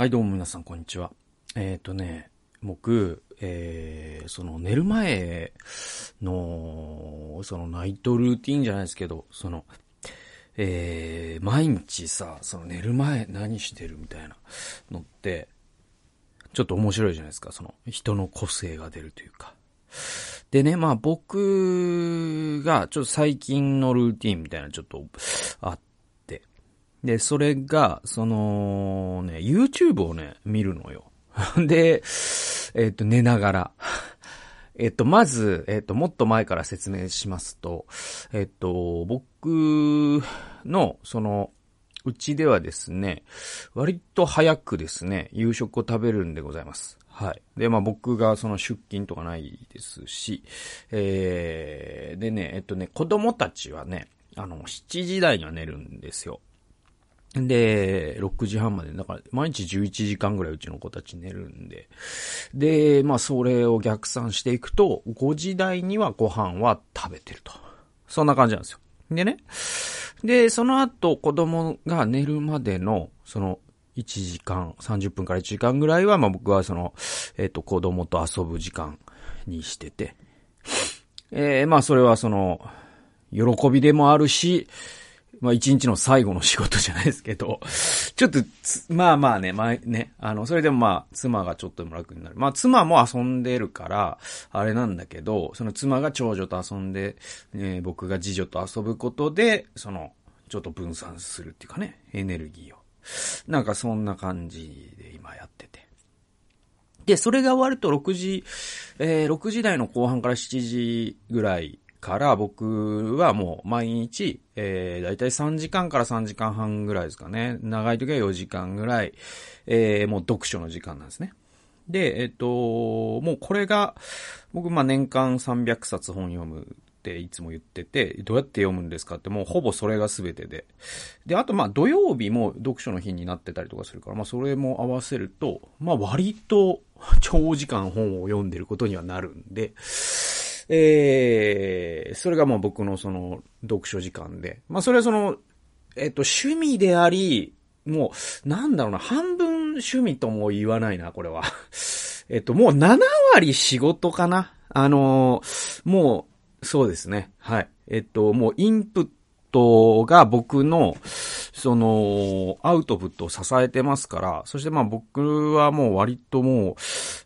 はいどうも皆さんこんにちは。僕、その寝る前のそのナイトルーティーンじゃないですけど、その、毎日さ、その寝る前何してるみたいなのってちょっと面白いじゃないですか。その人の個性が出るというか。でね、まあ僕がちょっと最近のルーティーンみたいなちょっとあって。で、それが、その、ね、YouTube をね、見るのよ。で、寝ながら。まず、もっと前から説明しますと、僕の、その、うちではですね、割と早くですね、夕食を食べるんでございます。はい。で、まあ僕がその出勤とかないですし、でね、子供たちはね、7時台には寝るんですよ。で、6時半まで、だから、毎日11時間ぐらいうちの子たち寝るんで。で、まあ、それを逆算していくと、5時台にはご飯は食べてると。そんな感じなんですよ。でね。で、その後、子供が寝るまでの、その、1時間、30分から1時間ぐらいは、まあ、僕はその、子供と遊ぶ時間にしてて。まあ、それはその、喜びでもあるし、まあ一日の最後の仕事じゃないですけど、ちょっとまあね、それでもまあ妻がちょっとも楽になる。まあ妻も遊んでるから、あれなんだけど、その妻が長女と遊んで、僕が次女と遊ぶことで、その、ちょっと分散するっていうかね、エネルギーを。なんかそんな感じで今やってて。で、それが終わると6時台の後半から7時ぐらい、から僕はもう毎日、だいたい3時間から3時間半ぐらいですかね。長い時は4時間ぐらい、もう読書の時間なんですね。で、もうこれが、僕まあ年間300冊本読むっていつも言ってて、どうやって読むんですかってもうほぼそれが全てで。で、あとまあ土曜日も読書の日になってたりとかするから、まあそれも合わせると、まあ割と長時間本を読んでることにはなるんで、それがもう僕のその読書時間で。まあ、それはその、趣味であり、もう、なんだろうな、半分趣味とも言わないな、これは。もう7割仕事かな。もう、そうですね。はい。もうインプットが僕の、その、アウトプットを支えてますから、そしてまあ僕はもう割とも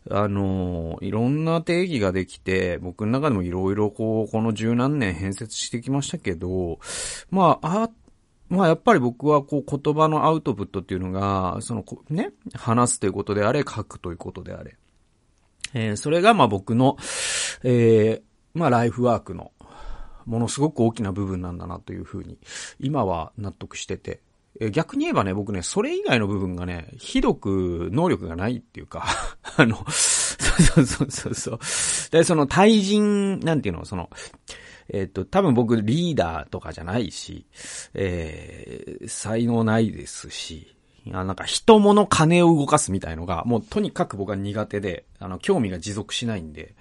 う、いろんな定義ができて、僕の中でもいろいろこう、この十何年変節してきましたけど、まあやっぱり僕はこう言葉のアウトプットっていうのが、そのね、話すということであれ、書くということであれ。それがまあ僕の、まあライフワークの、ものすごく大きな部分なんだなというふうに、今は納得してて。逆に言えばね、僕ね、それ以外の部分がね、ひどく能力がないっていうか、そう。で、その対人、なんていうの、その、多分僕リーダーとかじゃないし、才能ないですし、なんか人物金を動かすみたいのが、もうとにかく僕は苦手で、興味が持続しないんで、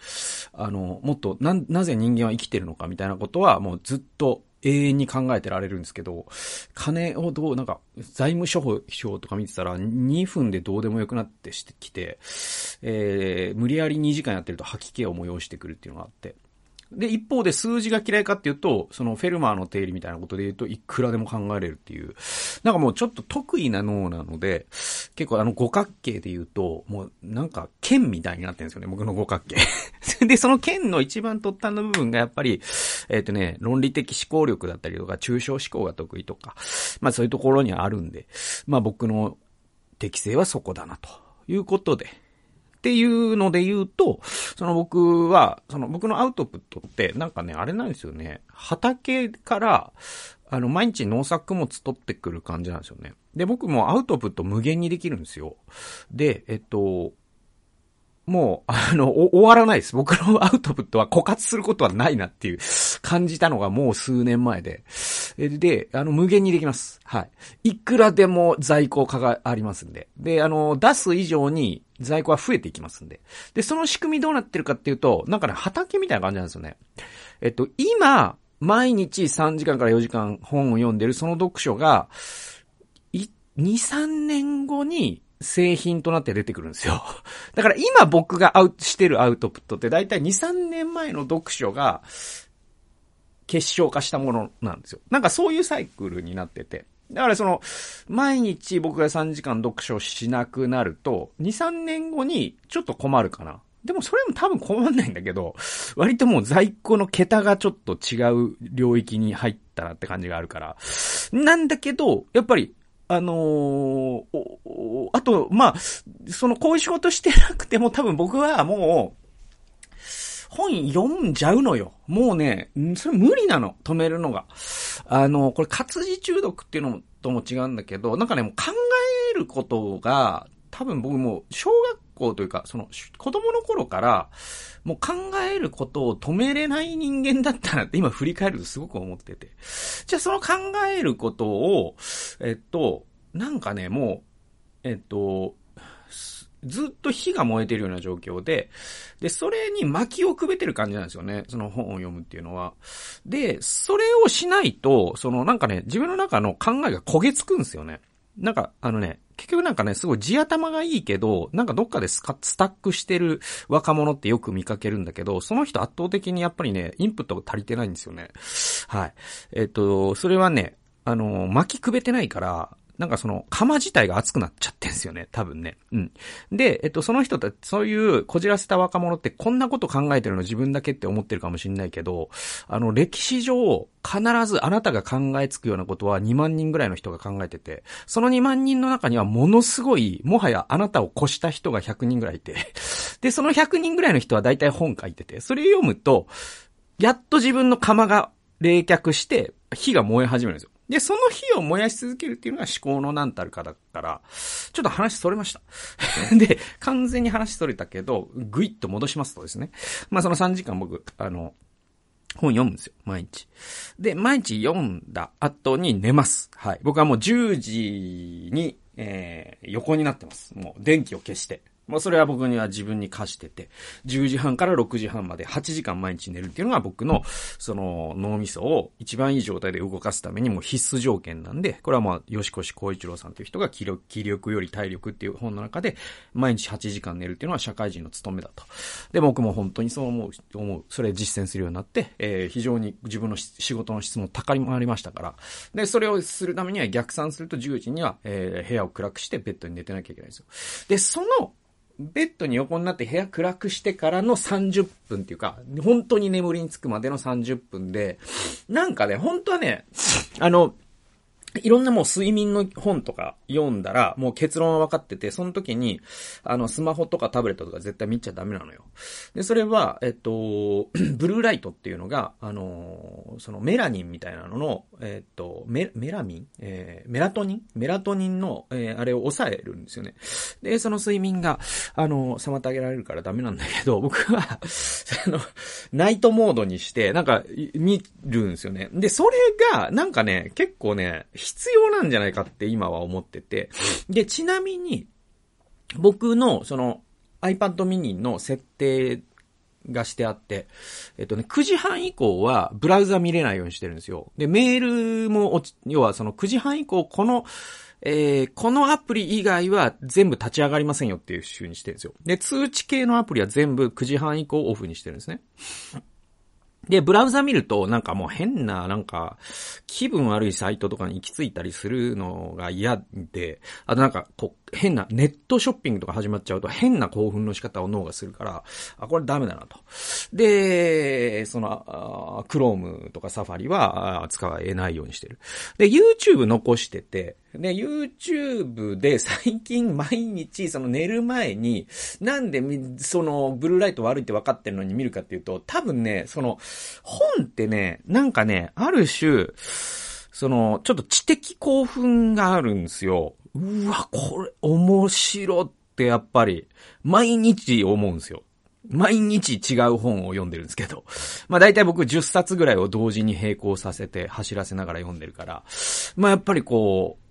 もっとなぜ人間は生きてるのかみたいなことは、もうずっと永遠に考えてられるんですけど、金をなんか、財務諸表とか見てたら、2分でどうでもよくなってきて、無理やり2時間やってると吐き気を催してくるっていうのがあって。で、一方で数字が嫌いかっていうと、そのフェルマーの定理みたいなことで言うと、いくらでも考えれるっていう。なんかもうちょっと得意な脳なので、結構五角形で言うと、もうなんか剣みたいになってるんですよね、僕の五角形。で、その剣の一番突端の部分がやっぱり、論理的思考力だったりとか、抽象思考が得意とか、まあそういうところにはあるんで、まあ僕の適性はそこだな、ということで。っていうので言うと、その僕は、その僕のアウトプットって、なんかね、あれなんですよね。畑から、毎日農作物取ってくる感じなんですよね。で、僕もアウトプット無限にできるんですよ。で、もう、終わらないです。僕のアウトプットは枯渇することはないなっていう感じたのがもう数年前で。で、無限にできます。はい。いくらでも在庫がありますんで。で、出す以上に在庫は増えていきますんで。で、その仕組みどうなってるかっていうと、なんかね、畑みたいな感じなんですよね。今、毎日3時間から4時間本を読んでるその読書が、2、3年後に、製品となって出てくるんですよ。だから今僕がしてるアウトプットってだいたい 2,3 年前の読書が結晶化したものなんですよ。なんかそういうサイクルになってて。だからその、毎日僕が3時間読書しなくなると、2、3年後にちょっと困るかな。でもそれも多分困んないんだけど、割ともう在庫の桁がちょっと違う領域に入ったなって感じがあるから。なんだけど、やっぱり、あと、まあ、そのこういう仕事してなくても多分僕はもう、本読んじゃうのよ。もうね、それ無理なの。止めるのが。これ活字中毒っていうのとも違うんだけど、なんかね、もう考えることが、多分僕も小学校というか、その子供の頃から、もう考えることを止めれない人間だったなって今振り返るとすごく思ってて。じゃあその考えることを、なんかね、もう、ずっと火が燃えてるような状況で、それに薪をくべてる感じなんですよね。その本を読むっていうのは。で、それをしないと、そのなんかね、自分の中の考えが焦げつくんですよね。なんか、結局なんかね、すごい地頭がいいけど、なんかどっかでスタックしてる若者ってよく見かけるんだけど、その人圧倒的にやっぱりね、インプットが足りてないんですよね。はい。それはね、薪くべてないから、なんかその、釜自体が熱くなっちゃってんすよね、多分ね。うん。で、その人たち、そういうこじらせた若者ってこんなこと考えてるの自分だけって思ってるかもしれないけど、歴史上、必ずあなたが考えつくようなことは2万人ぐらいの人が考えてて、その2万人の中にはものすごい、もはやあなたを越した人が100人ぐらいいて、で、その100人ぐらいの人は大体本書いてて、それを読むと、やっと自分の釜が冷却して、火が燃え始めるんですよ。で、その火を燃やし続けるっていうのが思考の何たるかだから、ちょっと話逸れました。で、完全に話逸れたけど、ぐいっと戻しますとですね。まあ、その3時間僕、本読むんですよ、毎日。で、毎日読んだ後に寝ます。はい。僕はもう10時に、横になってます。もう電気を消して。もうそれは僕には自分に課してて、10時半から6時半まで8時間毎日寝るっていうのが僕の、その脳みそを一番いい状態で動かすためにも必須条件なんで、これはまあ、吉越光一郎さんという人が気力より体力っていう本の中で、毎日8時間寝るっていうのは社会人の務めだと。で、僕も本当にそう思う。それ実践するようになって、非常に自分の仕事の質も高まりましたから。で、それをするためには逆算すると10時には、部屋を暗くしてベッドに寝てなきゃいけないんですよ。で、その、ベッドに横になって部屋暗くしてからの30分っていうか、本当に眠りにつくまでの30分で、なんかね、本当はね、いろんなもう睡眠の本とか読んだら、もう結論は分かってて、その時に、スマホとかタブレットとか絶対見ちゃダメなのよ。で、それは、ブルーライトっていうのが、そのメラニンみたいなのの、メラトニンの、あれを抑えるんですよね。で、その睡眠が、妨げられるからダメなんだけど、僕は、ナイトモードにして、なんか、見るんですよね。で、それが、なんかね、結構ね、必要なんじゃないかって今は思ってて。で、ちなみに、僕のその iPad mini の設定がしてあって、9時半以降はブラウザ見れないようにしてるんですよ。で、メールも要はその9時半以降、このアプリ以外は全部立ち上がりませんよっていう風にしてるんですよ。で、通知系のアプリは全部9時半以降オフにしてるんですね。で、ブラウザ見ると、なんかもう変な、なんか、気分悪いサイトとかに行き着いたりするのが嫌で、あとなんか、変な、ネットショッピングとか始まっちゃうと、変な興奮の仕方を脳がするから、あ、これダメだなと。で、Chrome とか Safari は使えないようにしてる。で、YouTube 残してて、で、YouTube で最近毎日、その寝る前に、なんで、その、ブルーライト悪いって分かってるのに見るかっていうと、多分ね、その、本ってね、なんかね、ある種、その、ちょっと知的興奮があるんですよ。うわ、これ、面白ってやっぱり、毎日思うんですよ。毎日違う本を読んでるんですけど。まあ大体僕10冊ぐらいを同時に並行させて走らせながら読んでるから。まあやっぱりこう、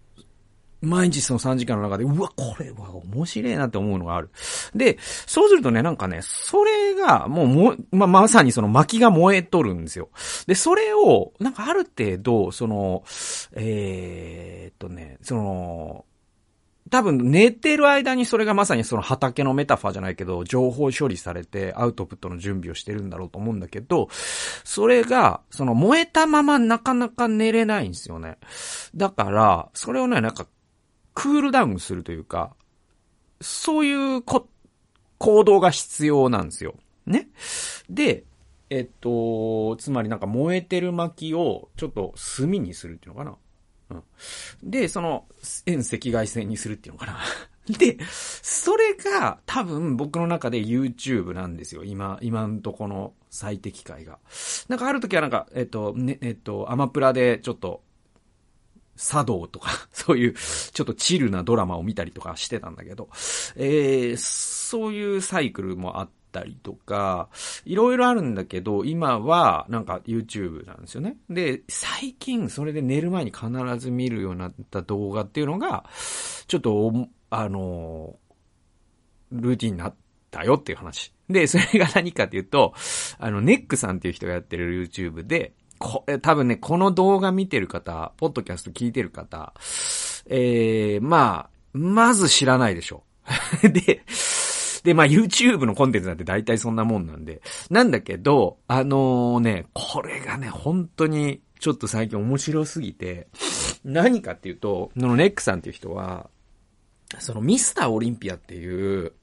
毎日その3時間の中で、うわ、これは面白いなって思うのがある。で、そうするとね、なんかね、それが、まさにその薪が燃えとるんですよ。で、それを、なんかある程度、その、多分寝てる間にそれがまさにその畑のメタファーじゃないけど情報処理されてアウトプットの準備をしてるんだろうと思うんだけど、それがその燃えたままなかなか寝れないんですよね。だからそれをね、なんかクールダウンするというか、そういう行動が必要なんですよね。でつまりなんか燃えてる薪をちょっと炭にするっていうのかな、で、その、遠赤外線にするっていうのかな。で、それが多分僕の中で YouTube なんですよ。今んとこの最適解が。なんかある時はなんか、アマプラでちょっと、茶道とか、そういう、ちょっとチルなドラマを見たりとかしてたんだけど、そういうサイクルもあったりとか、いろいろあるんだけど、今はなんか YouTube なんですよね。で、最近それで寝る前に必ず見るようになった動画っていうのが、ちょっと、ルーティンになったよっていう話。で、それが何かっていうと、ネックさんっていう人がやってる YouTube で、多分ね、この動画見てる方、ポッドキャスト聞いてる方、まず知らないでしょ。で、まあ、YouTube のコンテンツなんて大体そんなもんなんで。なんだけど、これがね、本当に、ちょっと最近面白すぎて、何かっていうと、ネックさんっていう人は、そのミスターオリンピアっていう、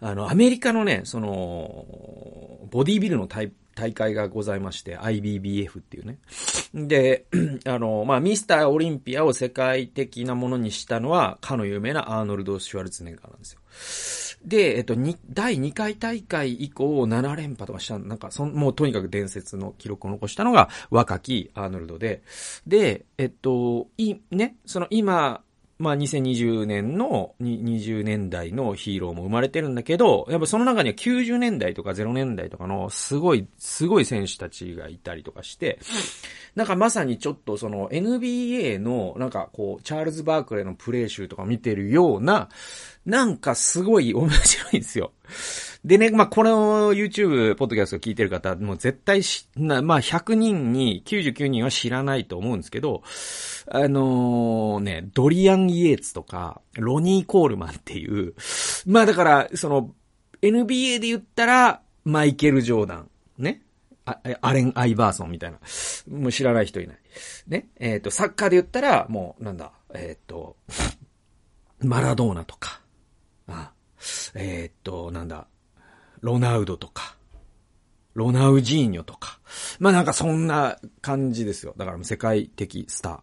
アメリカのね、その、ボディビルの大会がございまして、IBBF っていうね。で、ミスターオリンピアを世界的なものにしたのは、かの有名なアーノルド・シュワルツェネッガーなんですよ。で、第2回大会以降7連覇とかした、なんかもうとにかく伝説の記録を残したのが若きアーノルドで、で、今、まあ、2020年代のヒーローも生まれてるんだけど、やっぱその中には90年代とか0年代とかのすごい選手たちがいたりとかして、なんかまさにちょっとその NBA のなんかこう、チャールズ・バークレーのプレー集とか見てるような、なんかすごい面白いんですよ。でね、まあ、この YouTube、ポッドキャストを聞いてる方、もう絶対100人に99人は知らないと思うんですけど、ドリアン・イエーツとか、ロニー・コールマンっていう、まあ、だから、その、NBA で言ったら、マイケル・ジョーダン、ね。アレン・アイバーソンみたいな。もう知らない人いない。ね。サッカーで言ったら、もう、マラドーナとか、ロナウドとか、ロナウジーニョとか。まあ、なんかそんな感じですよ。だから世界的スター。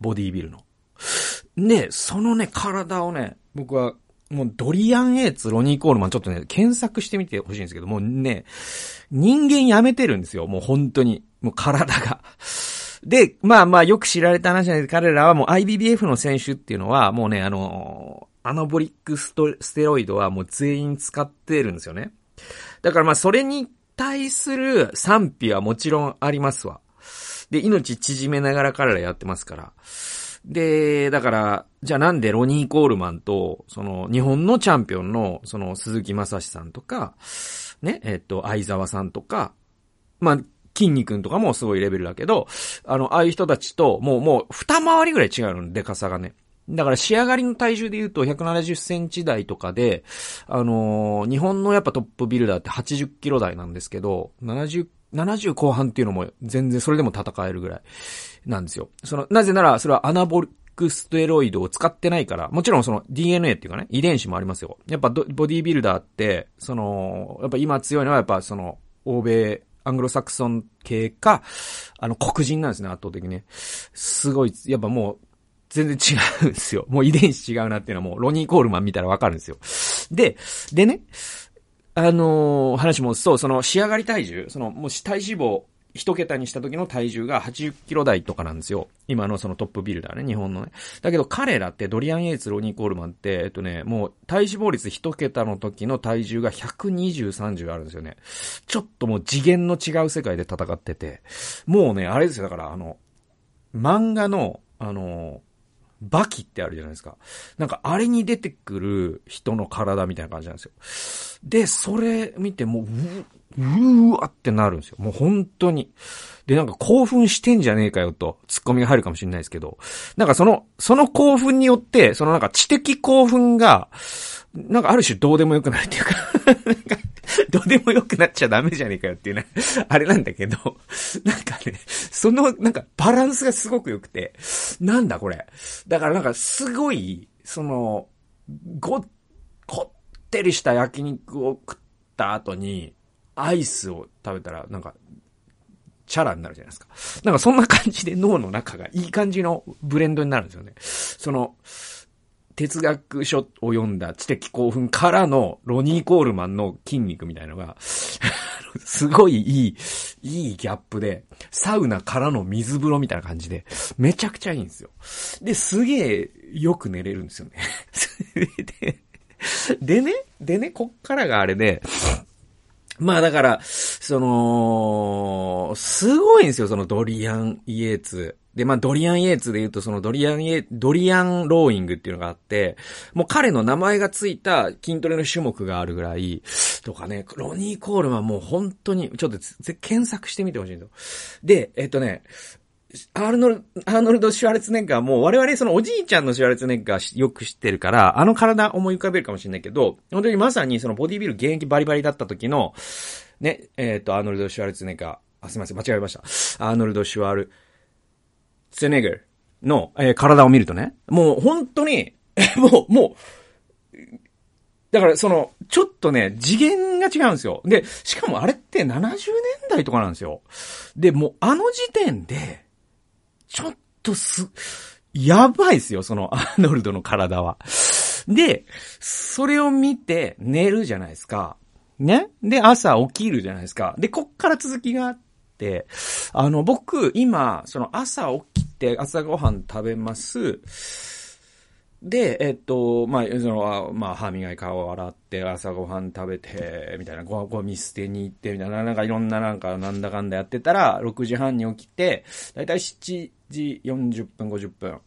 ボディービルの。で、そのね、体をね、僕は、もうドリアン・エイツ、ロニー・コールマン、ちょっとね、検索してみてほしいんですけど、もうね、人間やめてるんですよ。もう本当に。もう体が。で、よく知られた話なんです。彼らはもう IBBF の選手っていうのは、もうね、アナボリックステロイドはもう全員使ってるんですよね。だからそれに対する賛否はもちろんありますわ。で、命縮めながら彼らやってますから。で、だから、じゃあなんでロニー・コールマンと、その、日本のチャンピオンの、その、鈴木正史さんとか、ね、相沢さんとか、筋肉とかもすごいレベルだけど、ああいう人たちと、もう、二回りぐらい違うの、でかさがね。だから仕上がりの体重で言うと170センチ台とかで、日本のやっぱトップビルダーって80キロ台なんですけど、70後半っていうのも全然それでも戦えるぐらいなんですよ。なぜならそれはアナボリックステロイドを使ってないから、もちろんその DNA っていうかね、遺伝子もありますよ。やっぱボディビルダーって、やっぱ今強いのはやっぱ欧米、アングロサクソン系か、黒人なんですね、圧倒的にね。すごい、やっぱもう、全然違うんですよ。もう遺伝子違うなっていうのはもうロニー・コールマン見たらわかるんですよ。でね、話もそう、その仕上がり体重、もし体脂肪一桁にした時の体重が80キロ台とかなんですよ。今のそのトップビルダーね、日本のね。だけど彼らってドリアン・エイツ、ロニー・コールマンって、もう体脂肪率一桁の時の体重が120、30あるんですよね。ちょっともう次元の違う世界で戦ってて、もうね、あれですよ、だから漫画の、バキってあるじゃないですか。なんかあれに出てくる人の体みたいな感じなんですよ。で、それ見てもう、うーわってなるんですよ。もう本当に。で、なんか興奮してんじゃねえかよと、ツッコミが入るかもしれないですけど、なんかその興奮によって、そのなんか知的興奮が、なんかある種どうでもよくなるっていうか、なんかどうでもよくなっちゃダメじゃねえかよっていうね、あれなんだけど、なんかね、そのなんかバランスがすごく良くて、なんだこれ。だからなんかすごい、その、こってりした焼肉を食った後に、アイスを食べたらなんかチャラになるじゃないですか。なんかそんな感じで脳の中がいい感じのブレンドになるんですよね。その哲学書を読んだ知的興奮からのロニー・コールマンの筋肉みたいなのがすごいいいギャップで、サウナからの水風呂みたいな感じでめちゃくちゃいいんですよ。で、すげえよく寝れるんですよね。でね、こっからがあれで、まあだから、その、すごいんですよ、そのドリアン・イエーツ。で、まあドリアン・イエーツで言うと、そのドリアン・ローイングっていうのがあって、もう彼の名前がついた筋トレの種目があるぐらい、とかね、ロニー・コールマンもう本当に、ちょっと検索してみてほしいんですよ。で、アーノルド・シュワルツェネッガーも、我々そのおじいちゃんのシュワルツェネッガーよく知ってるから、あの体思い浮かべるかもしれないけど、本当にまさにそのボディビル現役バリバリだった時の、ね、アーノルド・シュワルツェネッガー、すみません、間違えました。アーノルド・シュワルツェネッガーの、体を見るとね、もう本当に、もう、だからその、ちょっとね、次元が違うんですよ。で、しかもあれって70年代とかなんですよ。で、もうあの時点で、ちょっとやばいですよ、そのアーノルドの体は。で、それを見て寝るじゃないですか。ね。で、朝起きるじゃないですか。で、こっから続きがあって、僕、今、その朝起きて朝ごはん食べます。で、まあ、歯磨い、顔洗って、朝ごはん食べて、みたいな、ご見捨てに行って、みたいな、なんかいろんななんだかんだやってたら、6時半に起きて、だいたい7時40分、50分、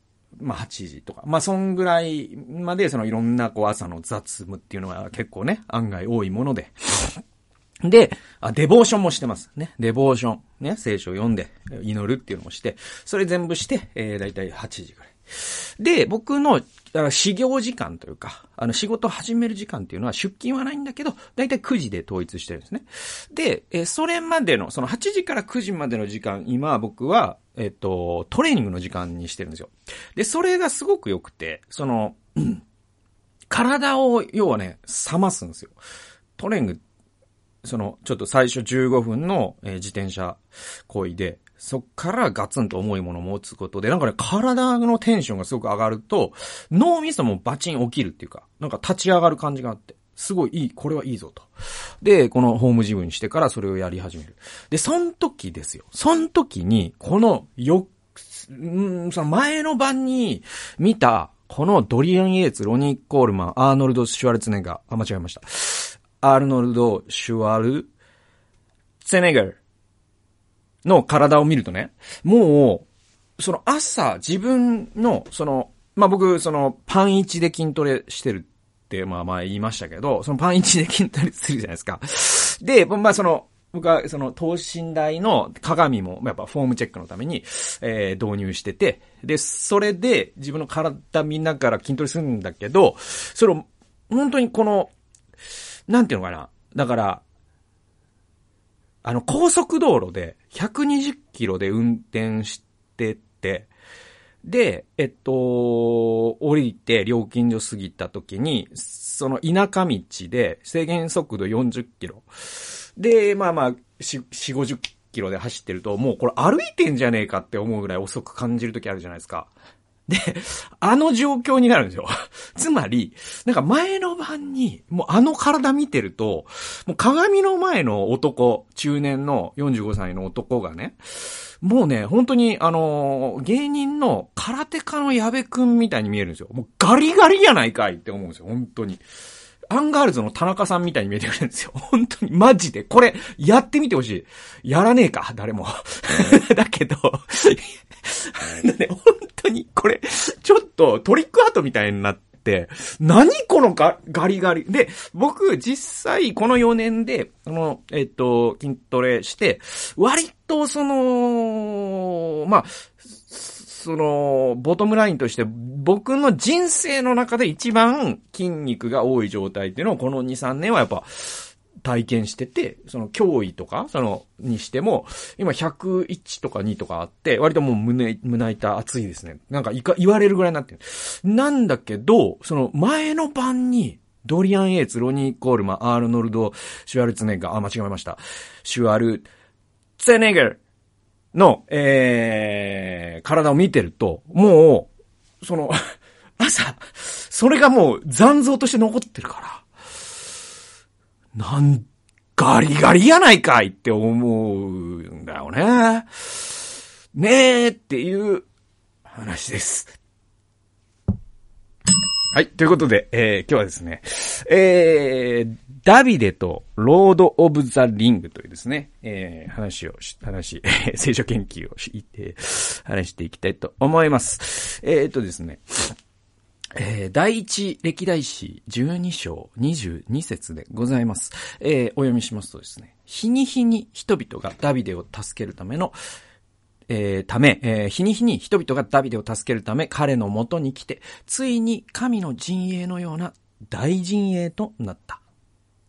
まあ8時とか、まあそんぐらいまで、そのいろんな朝の雑務っていうのが結構ね、案外多いもので。で、デボーションもしてますね。デボーション。ね、聖書を読んで、祈るっていうのもして、それ全部して、だいたい8時ぐらい。で、僕の、始業時間というか、仕事始める時間っていうのは出勤はないんだけど、だいたい9時で統一してるんですね。で、それまでの、その8時から9時までの時間、今僕は、トレーニングの時間にしてるんですよ。で、それがすごく良くて、その、体を、要はね、冷ますんですよ。トレーニング、その、ちょっと最初15分の、自転車行為で、そっからガツンと重いものを持つことで、なんかね、体のテンションがすごく上がると、脳みそもバチン起きるっていうか、なんか立ち上がる感じがあって、すごいいい、これはいいぞと。で、このホームジムにしてからそれをやり始める。で、その時ですよ。その時に、このその前の晩に見た、このドリアン・イエーツ、ロニー・コールマン、アーノルド・シュワルツェネッガー、間違えました。アーノルド・シュワルツェネッガーの体を見るとね、もう、その朝自分の、その、まあ、僕、その、パン1で筋トレしてるって、まあ、前言いましたけど、そのパン1で筋トレするじゃないですか。で、まあ、その、僕はその、等身大の鏡も、やっぱフォームチェックのために、導入してて、で、それで自分の体見ながら筋トレするんだけど、それを、本当にこの、なんていうのかな、だから、高速道路で120キロで運転してて、で、降りて料金所過ぎた時に、その田舎道で制限速度40キロ。で、まあ、50キロで走ってると、もうこれ歩いてんじゃねえかって思うぐらい遅く感じる時あるじゃないですか。で、あの状況になるんですよ。つまり、なんか前の晩に、もうあの体見てると、もう鏡の前の男、中年の45歳の男がね、もうね、本当に芸人の空手家の矢部くんみたいに見えるんですよ。もうガリガリやないかいって思うんですよ、本当に。アンガールズの田中さんみたいに見えてくるんですよ。本当に、マジで。これ、やってみてほしい。やらねえか、誰も。だけど、ね、本当に、これ、ちょっとトリックアートみたいになっって、何このガリガリ。で、僕、実際、この4年で、筋トレして、割と、ボトムラインとして、僕の人生の中で一番筋肉が多い状態っていうのを、この2、3年はやっぱ、体験してて、脅威とか、にしても、今101とか2とかあって、割ともう胸板熱いですね。なんか言われるぐらいになってる。なんだけど、前の晩に、ドリアン・エイツ、ロニー・コールマン、アーノルド・シュワルツェネッガー、間違えました。シュワルツェネッガーの、体を見てると、もう、朝、それがもう残像として残ってるから、ガリガリやないかいって思うんだよね。ねえっていう話です。はい。ということで、今日はですね、ダビデとロード・オブ・ザ・リングというですね、聖書研究を話していきたいと思います。ですね、第一歴代史12章22節でございます。お読みしますとですね、日に日に人々がダビデを助けるための、日に日に人々がダビデを助けるため彼の元に来て、ついに神の陣営のような大陣営となった。っ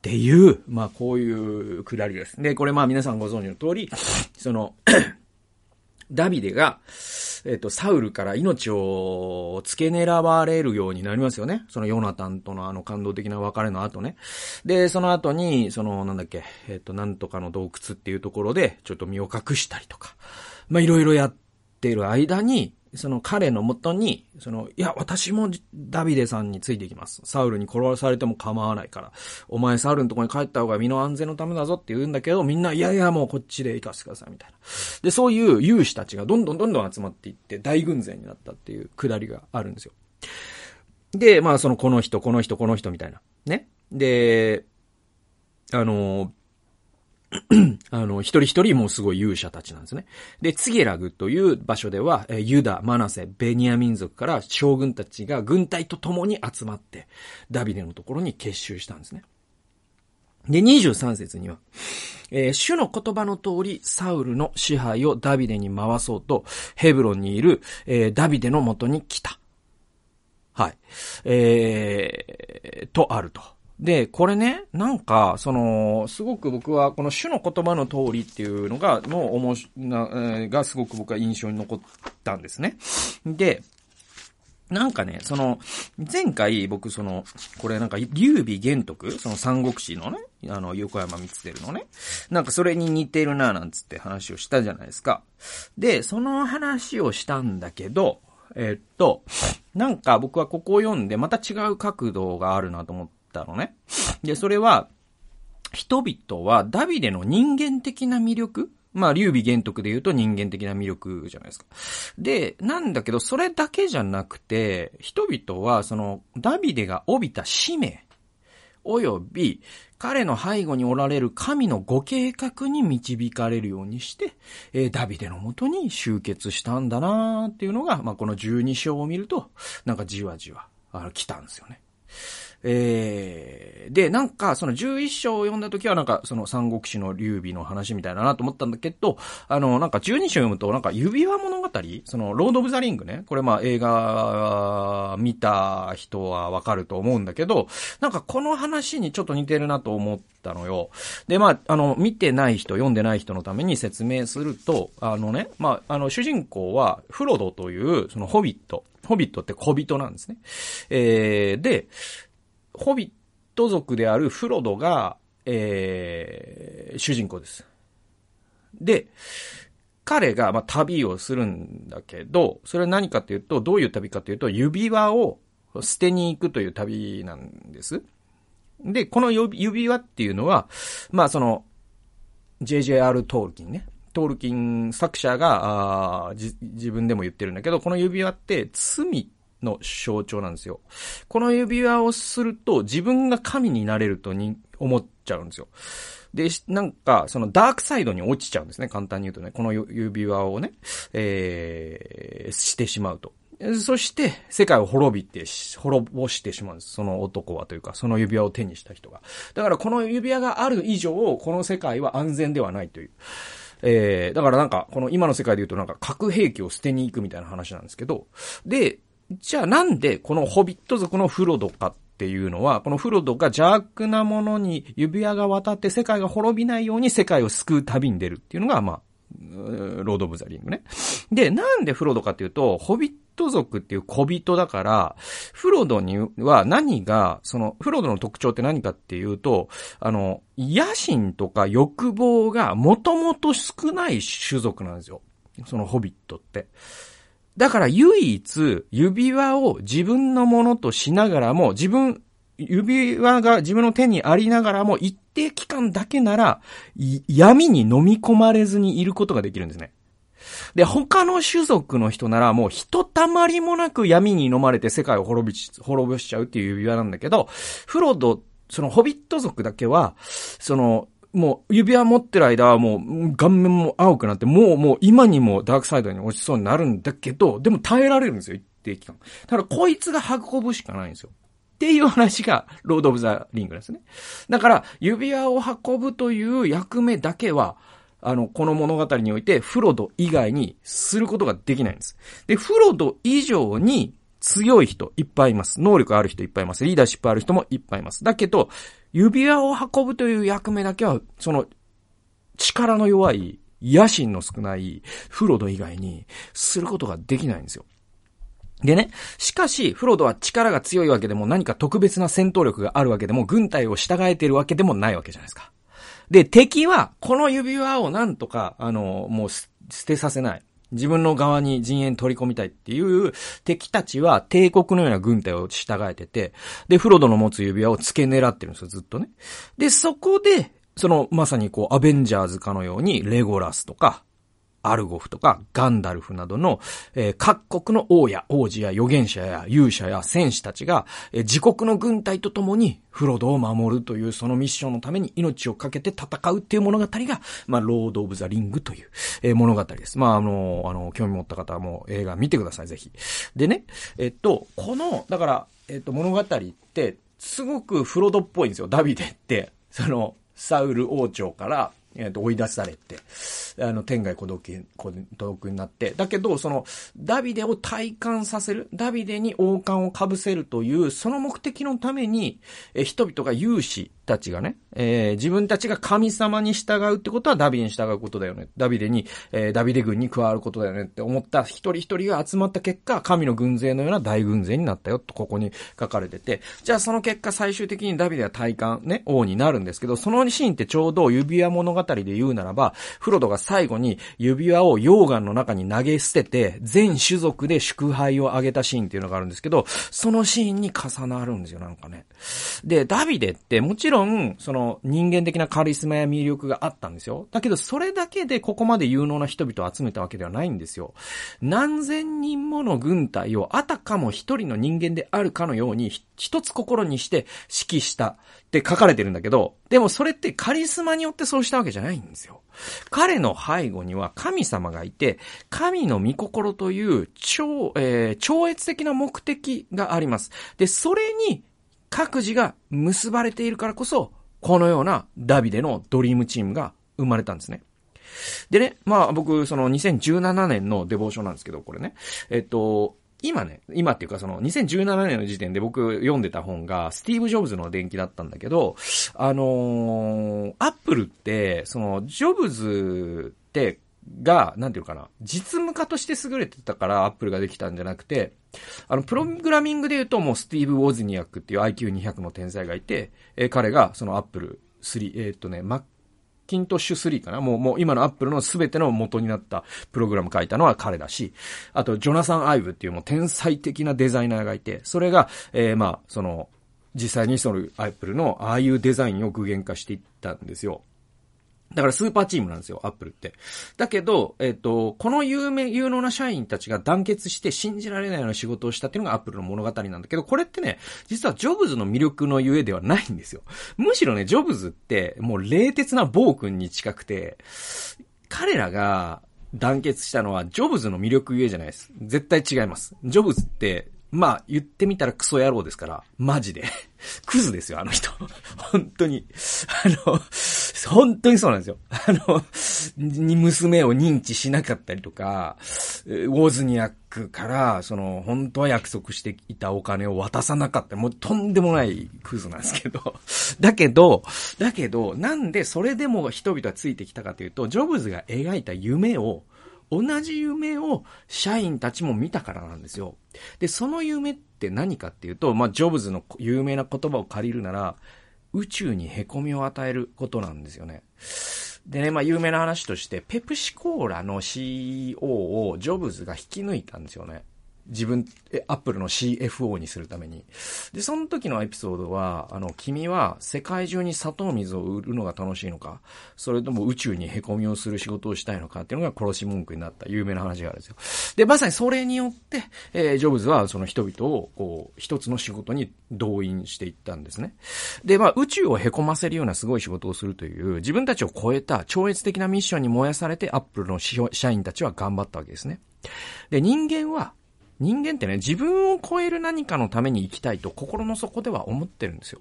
ていう、こういうくだりです。で、これ皆さんご存知の通り、ダビデが、サウルから命を付け狙われるようになりますよね。ヨナタンとの感動的な別れの後ね。で、その後に、なんとかの洞窟っていうところで、ちょっと身を隠したりとか、いろいろやってる間に、彼のもとに、いや、私もダビデさんについていきます。サウルに殺されても構わないから。お前サウルのとこに帰った方が身の安全のためだぞって言うんだけど、みんな、いやいや、もうこっちで行かせてください、みたいな。で、そういう勇士たちがどんどん集まっていって、大軍勢になったっていうくだりがあるんですよ。で、この人、みたいな。ね。で、一人一人もうすごい勇者たちなんですね。で、ツゲラグという場所では、ユダ、マナセ、ベニヤ民族から将軍たちが軍隊と共に集まって、ダビデのところに結集したんですね。で、23節には、主の言葉の通り、サウルの支配をダビデに回そうと、ヘブロンにいる、ダビデの元に来た。はい。とあると。で、これね、すごく僕は、この主の言葉の通りっていうのが、すごく僕は印象に残ったんですね。で、前回僕これ劉備玄徳、三国志のね、横山光輝のね、それに似てるな、なんつって話をしたじゃないですか。で、その話をしたんだけど、僕はここを読んで、また違う角度があるなと思って、で、それは、人々はダビデの人間的な魅力、劉備玄徳で言うと人間的な魅力じゃないですか。で、なんだけど、それだけじゃなくて、人々は、ダビデが帯びた使命、および、彼の背後におられる神のご計画に導かれるようにして、ダビデのもとに集結したんだなーっていうのが、この12章を見ると、じわじわ、来たんですよね。で、11章を読んだ時は三国志の劉備の話みたいだなと思ったんだけど、12章読むと指輪物語、ロード・オブ・ザ・リングね、これ映画見た人はわかると思うんだけど、この話にちょっと似てるなと思ったのよ。で、見てない人、読んでない人のために説明すると、主人公はフロドという、ホビットって小人なんですね。で、ホビット族であるフロドが、主人公です。で、彼が、旅をするんだけど、それは何かというと、どういう旅かというと、指輪を捨てに行くという旅なんです。で、この指輪っていうのは、J.J.R. トールキン作者が自分でも言ってるんだけど、この指輪って罪の象徴なんですよ。この指輪をすると自分が神になれると思っちゃうんですよ。で、ダークサイドに落ちちゃうんですね。簡単に言うとね、この指輪をね、してしまうと。そして世界を滅ぼしてしまうんです。その男はというか、その指輪を手にした人が。だからこの指輪がある以上、この世界は安全ではないという。だからなんか、この今の世界で言うとなんか核兵器を捨てに行くみたいな話なんですけど、で、じゃあなんでこのホビット族のフロドかっていうのは、このフロドが邪悪なものに指輪が渡って世界が滅びないように世界を救う旅に出るっていうのが、まあ、ロード・オブ・ザ・リングね。で、なんでフロドかっていうと、ホビット族っていう小人だから、フロドには何が、その、フロドの特徴って何かっていうと、野心とか欲望がもともと少ない種族なんですよ。そのホビットって。だから唯一、指輪を自分のものとしながらも、指輪が自分の手にありながらも一定期間だけなら闇に飲み込まれずにいることができるんですね。で、他の種族の人ならもうひとたまりもなく闇に飲まれて世界を滅ぼしちゃうっていう指輪なんだけど、フロド、そのホビット族だけは、そのもう指輪持ってる間はもう顔面も青くなってもう今にもダークサイドに落ちそうになるんだけど、でも耐えられるんですよ一定期間。ただこいつが運ぶしかないんですよ。っていう話がロード・オブ・ザ・リングですね。だから指輪を運ぶという役目だけはこの物語においてフロド以外にすることができないんです。で、フロド以上に強い人いっぱいいます。能力ある人いっぱいいます。リーダーシップある人もいっぱいいます。だけど指輪を運ぶという役目だけはその力の弱い野心の少ないフロド以外にすることができないんですよ。でね、しかし、フロドは力が強いわけでも何か特別な戦闘力があるわけでも軍隊を従えているわけでもないわけじゃないですか。で、敵はこの指輪をなんとか、もう捨てさせない。自分の側に陣営に取り込みたいっていう敵たちは帝国のような軍隊を従えてて、で、フロドの持つ指輪を付け狙ってるんですよ、ずっとね。で、そこで、まさにこう、アベンジャーズかのように、レゴラスとか、アルゴフとかガンダルフなどの、各国の王や王子や預言者や勇者や戦士たちが、自国の軍隊とともにフロドを守るというそのミッションのために命を懸けて戦うっていう物語が、まあ、ロード・オブ・ザ・リングという、物語です。まあ、興味持った方はもう映画見てください、ぜひ。でね、だから、物語ってすごくフロドっぽいんですよ。ダビデって、サウル王朝から、追い出されて、天涯孤独になって、だけど、ダビデを体感させる、ダビデに王冠を被せるという、その目的のために、人々が勇士たちがね、自分たちが神様に従うってことはダビデに従うことだよね。ダビデ軍に加わることだよねって思った一人一人が集まった結果、神の軍勢のような大軍勢になったよとここに書かれてて、じゃあその結果最終的にダビデは体感ね、王になるんですけど、そのシーンってちょうど指輪物語で言うならば、フロドが最後に指輪を溶岩の中に投げ捨てて全種族で祝杯をあげたシーンっていうのがあるんですけど、そのシーンに重なるんですよ、なんかね。で、ダビデってもちろん人間的なカリスマや魅力があったんですよ。だけどそれだけでここまで有能な人々を集めたわけではないんですよ。何千人もの軍隊をあたかも一人の人間であるかのように一つ心にして指揮したって書かれてるんだけど、でもそれってカリスマによってそうしたわけじゃないんですよ。彼の背後には神様がいて、神の御心という超越的な目的があります。で、それに各自が結ばれているからこそ、このようなダビデのドリームチームが生まれたんですね。でね、まあ僕、2017年のデボーションなんですけど、これね、今っていうか2017年の時点で僕読んでた本がスティーブ・ジョブズの伝記だったんだけど、アップルって、ジョブズってが、なんていうかな、実務家として優れてたからアップルができたんじゃなくて、プログラミングで言うともうスティーブ・ウォズニアックっていう IQ200 の天才がいて、彼がアップル3、マッキントッシュ3かな、もう今のアップルの全ての元になったプログラム書いたのは彼だし、あとジョナサン・アイブっていうもう天才的なデザイナーがいて、それが、実際にアップルのああいうデザインを具現化していったんですよ。だからスーパーチームなんですよ、アップルって。だけど、この有能な社員たちが団結して信じられないような仕事をしたっていうのがアップルの物語なんだけど、これってね、実はジョブズの魅力のゆえではないんですよ。むしろね、ジョブズってもう冷徹な暴君に近くて、彼らが、団結したのはジョブズの魅力ゆえじゃないです。絶対違います。ジョブズって、まあ言ってみたらクソ野郎ですから、マジで。クズですよ、あの人。本当に。本当にそうなんですよ。娘を認知しなかったりとか、ウォズニアックから、本当は約束していたお金を渡さなかった。もうとんでもないクズなんですけど。だけど、なんでそれでも人々はついてきたかというと、ジョブズが描いた同じ夢を社員たちも見たからなんですよ。で、その夢って何かっていうと、まあ、ジョブズの有名な言葉を借りるなら、宇宙に凹みを与えることなんですよね。でね、まあ、有名な話として、ペプシコーラの CEO をジョブズが引き抜いたんですよね。アップルの CFO にするために。で、その時のエピソードは、君は世界中に砂糖水を売るのが楽しいのか、それとも宇宙に凹みをする仕事をしたいのかっていうのが殺し文句になった有名な話があるんですよ。で、まさにそれによって、ジョブズはその人々を、こう、一つの仕事に動員していったんですね。で、まあ、宇宙を凹ませるようなすごい仕事をするという、自分たちを超えた超越的なミッションに燃やされて、アップルの社員たちは頑張ったわけですね。で、人間ってね、自分を超える何かのために生きたいと心の底では思ってるんですよ。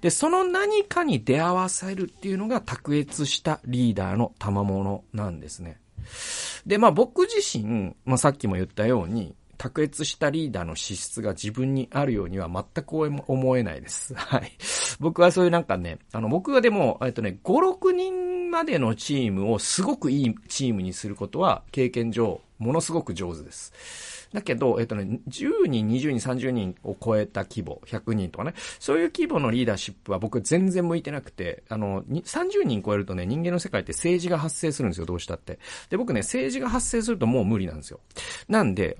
で、その何かに出会わせるっていうのが卓越したリーダーの賜物なんですね。で、まあ僕自身、まあさっきも言ったように、卓越したリーダーの資質が自分にあるようには全く思えないです。はい。僕はそういうなんかね、僕がでも、5、6人までのチームをすごくいいチームにすることは経験上、ものすごく上手です。だけど、10人、20人、30人を超えた規模、100人とかね、そういう規模のリーダーシップは僕全然向いてなくて、30人超えるとね、人間の世界って政治が発生するんですよ、どうしたって。で、僕ね、政治が発生するともう無理なんですよ。なんで、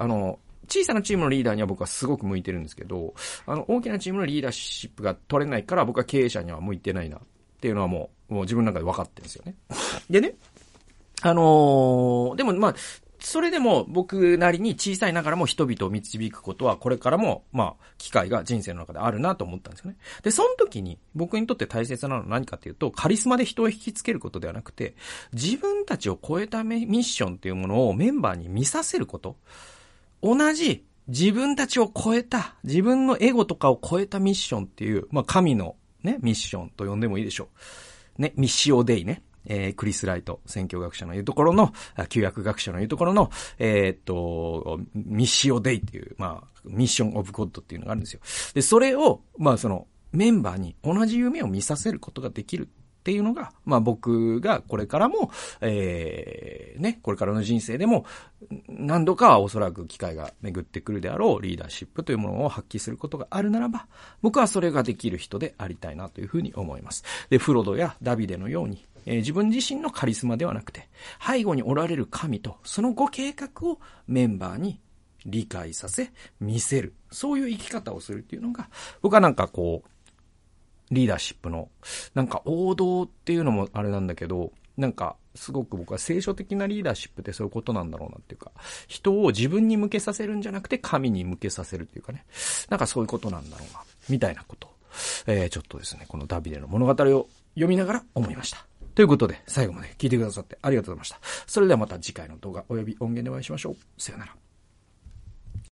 小さなチームのリーダーには僕はすごく向いてるんですけど、大きなチームのリーダーシップが取れないから僕は経営者には向いてないなっていうのはもう自分の中で分かってるんですよね。でね、でもまあ、それでも僕なりに小さいながらも人々を導くことはこれからもまあ機会が人生の中であるなと思ったんですよね。で、その時に僕にとって大切なのは何かというと、カリスマで人を引きつけることではなくて、自分たちを超えたミッションというものをメンバーに見させること、同じ自分たちを超えた、自分のエゴとかを超えたミッションっていう、まあ神のね、ミッションと呼んでもいいでしょう。ね、ミッシオデイね。クリス・ライト、宣教学者の言うところの、旧約学者の言うところの、ミッシオデイっていう、まあ、ミッション・オブ・ゴッドっていうのがあるんですよ。で、それを、まあ、メンバーに同じ夢を見させることができるっていうのが、まあ、僕がこれからも、これからの人生でも、何度かはおそらく機会が巡ってくるであろうリーダーシップというものを発揮することがあるならば、僕はそれができる人でありたいなというふうに思います。で、フロドやダビデのように、自分自身のカリスマではなくて、背後におられる神とそのご計画をメンバーに理解させ、見せる。そういう生き方をするっていうのが、僕はなんかこう、リーダーシップの、なんか王道っていうのもあれなんだけど、なんかすごく僕は聖書的なリーダーシップってそういうことなんだろうなっていうか、人を自分に向けさせるんじゃなくて神に向けさせるっていうかね、なんかそういうことなんだろうな、みたいなことを、ちょっとですね、このダビデの物語を読みながら思いました。ということで、最後まで聞いてくださってありがとうございました。それではまた次回の動画及び音源でお会いしましょう。さよなら。